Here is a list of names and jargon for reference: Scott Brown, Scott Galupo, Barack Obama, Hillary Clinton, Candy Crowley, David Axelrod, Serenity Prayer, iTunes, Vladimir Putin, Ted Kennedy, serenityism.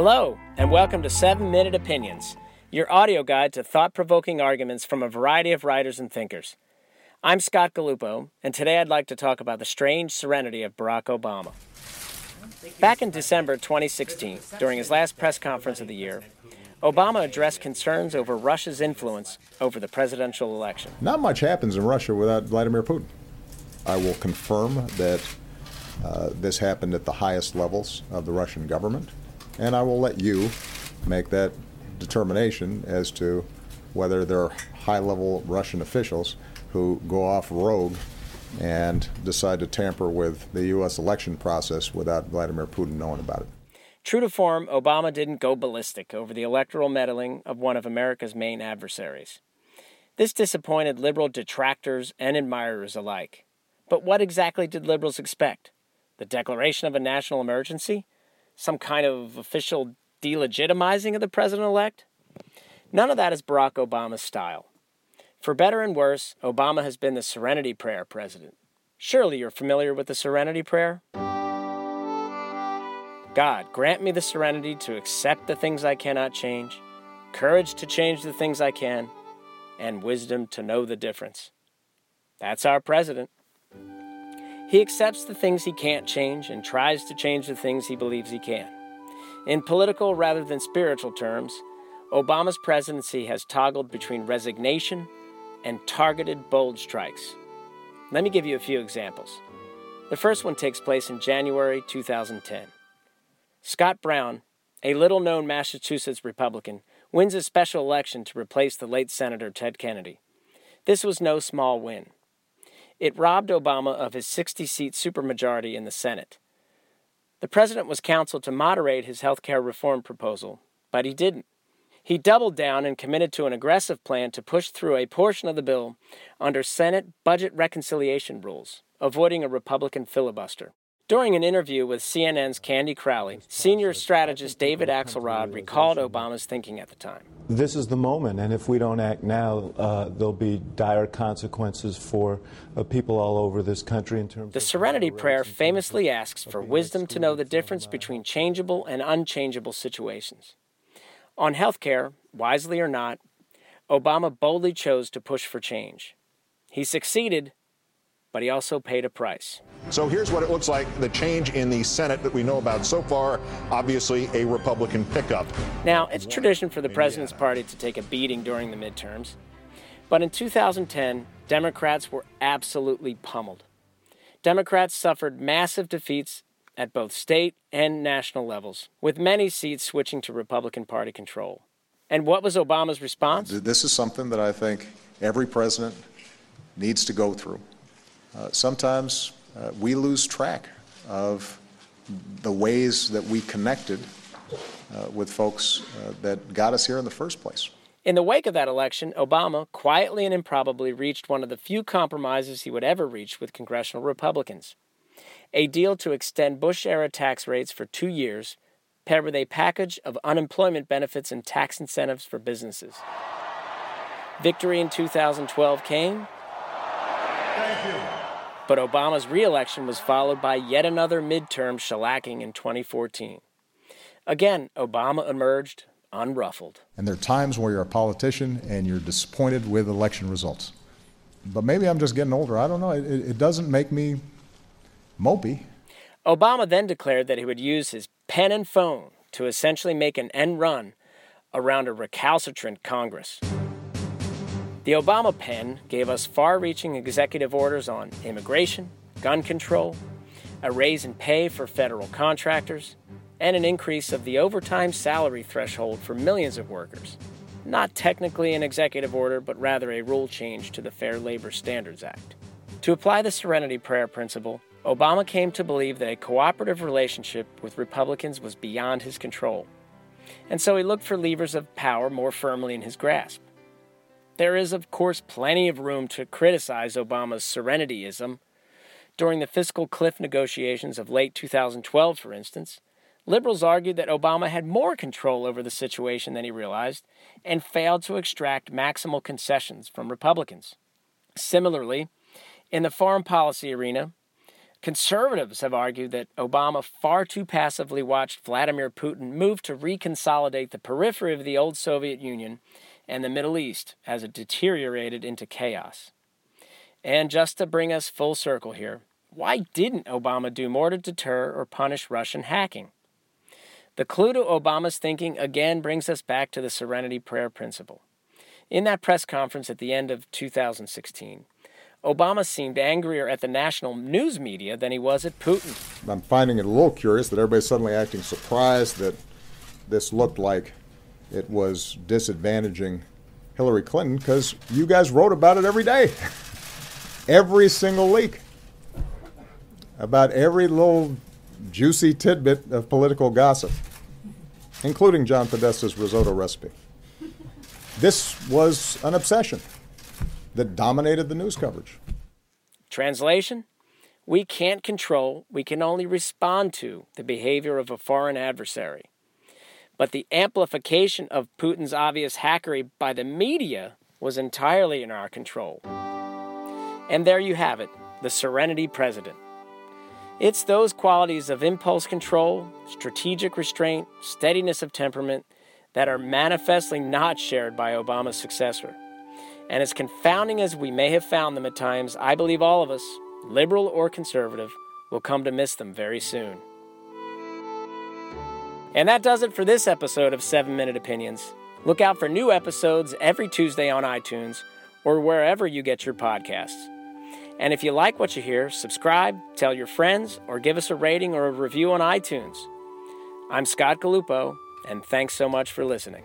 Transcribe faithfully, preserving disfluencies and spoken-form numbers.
Hello, and welcome to seven minute Opinions, your audio guide to thought-provoking arguments from a variety of writers and thinkers. I'm Scott Galupo, and today I'd like to talk about the strange serenity of Barack Obama. Back in December twenty sixteen, during his last press conference of the year, Obama addressed concerns over Russia's influence over the presidential election. Not much happens in Russia without Vladimir Putin. I will confirm that uh, this happened at the highest levels of the Russian government. And I will let you make that determination as to whether there are high-level Russian officials who go off rogue and decide to tamper with the U S election process without Vladimir Putin knowing about it. True to form, Obama didn't go ballistic over the electoral meddling of one of America's main adversaries. This disappointed liberal detractors and admirers alike. But what exactly did liberals expect? The declaration of a national emergency? Some kind of official delegitimizing of the president-elect? None of that is Barack Obama's style. For better and worse, Obama has been the Serenity Prayer president. Surely you're familiar with the Serenity Prayer? God, grant me the serenity to accept the things I cannot change, courage to change the things I can, and wisdom to know the difference. That's our president. He accepts the things he can't change and tries to change the things he believes he can. In political rather than spiritual terms, Obama's presidency has toggled between resignation and targeted bold strikes. Let me give you a few examples. The first one takes place in January two thousand ten. Scott Brown, a little-known Massachusetts Republican, wins a special election to replace the late Senator Ted Kennedy. This was no small win. It robbed Obama of his sixty-seat supermajority in the Senate. The president was counseled to moderate his health care reform proposal, but he didn't. He doubled down and committed to an aggressive plan to push through a portion of the bill under Senate budget reconciliation rules, avoiding a Republican filibuster. During an interview with C N N's Candy Crowley, senior strategist David Axelrod recalled Obama's thinking at the time. This is the moment, and if we don't act now, uh, there'll be dire consequences for uh, people all over this country in terms of... The Serenity Prayer famously asks for wisdom to know the difference between changeable and unchangeable situations. On health care, wisely or not, Obama boldly chose to push for change. He succeeded, but he also paid a price. So here's what it looks like, the change in the Senate that we know about so far, obviously a Republican pickup. Now, it's tradition for the president's party to take a beating during the midterms. But in two thousand ten, Democrats were absolutely pummeled. Democrats suffered massive defeats at both state and national levels, with many seats switching to Republican Party control. And what was Obama's response? This is something that I think every president needs to go through. Uh, sometimes uh, we lose track of the ways that we connected uh, with folks uh, that got us here in the first place. In the wake of that election, Obama quietly and improbably reached one of the few compromises he would ever reach with congressional Republicans. A deal to extend Bush-era tax rates for two years, paired with a package of unemployment benefits and tax incentives for businesses. Victory in two thousand twelve came, thank you. But Obama's re-election was followed by yet another midterm shellacking in twenty fourteen. Again, Obama emerged unruffled. And there are times where you're a politician and you're disappointed with election results. But maybe I'm just getting older. I don't know. It, it doesn't make me mopey. Obama then declared that he would use his pen and phone to essentially make an end run around a recalcitrant Congress. The Obama pen gave us far-reaching executive orders on immigration, gun control, a raise in pay for federal contractors, and an increase of the overtime salary threshold for millions of workers. Not technically an executive order, but rather a rule change to the Fair Labor Standards Act. To apply the Serenity Prayer principle, Obama came to believe that a cooperative relationship with Republicans was beyond his control, and so he looked for levers of power more firmly in his grasp. There is, of course, plenty of room to criticize Obama's serenityism. During the fiscal cliff negotiations of late two thousand twelve, for instance, liberals argued that Obama had more control over the situation than he realized and failed to extract maximal concessions from Republicans. Similarly, in the foreign policy arena, Conservatives have argued that Obama far too passively watched Vladimir Putin move to reconsolidate the periphery of the old Soviet Union and the Middle East as it deteriorated into chaos. And just to bring us full circle here, why didn't Obama do more to deter or punish Russian hacking? The clue to Obama's thinking again brings us back to the Serenity Prayer principle. In that press conference at the end of two thousand sixteen, Obama seemed angrier at the national news media than he was at Putin. I'm finding it a little curious that everybody's suddenly acting surprised that this looked like it was disadvantaging Hillary Clinton, because you guys wrote about it every day. Every single leak. About every little juicy tidbit of political gossip, including John Podesta's risotto recipe. This was an obsession that dominated the news coverage. Translation: we can't control, we can only respond to the behavior of a foreign adversary. But the amplification of Putin's obvious hackery by the media was entirely in our control. And there you have it, the Serenity President. It's those qualities of impulse control, strategic restraint, steadiness of temperament that are manifestly not shared by Obama's successor. And as confounding as we may have found them at times, I believe all of us, liberal or conservative, will come to miss them very soon. And that does it for this episode of seven minute Opinions. Look out for new episodes every Tuesday on iTunes or wherever you get your podcasts. And if you like what you hear, subscribe, tell your friends, or give us a rating or a review on iTunes. I'm Scott Galupo, and thanks so much for listening.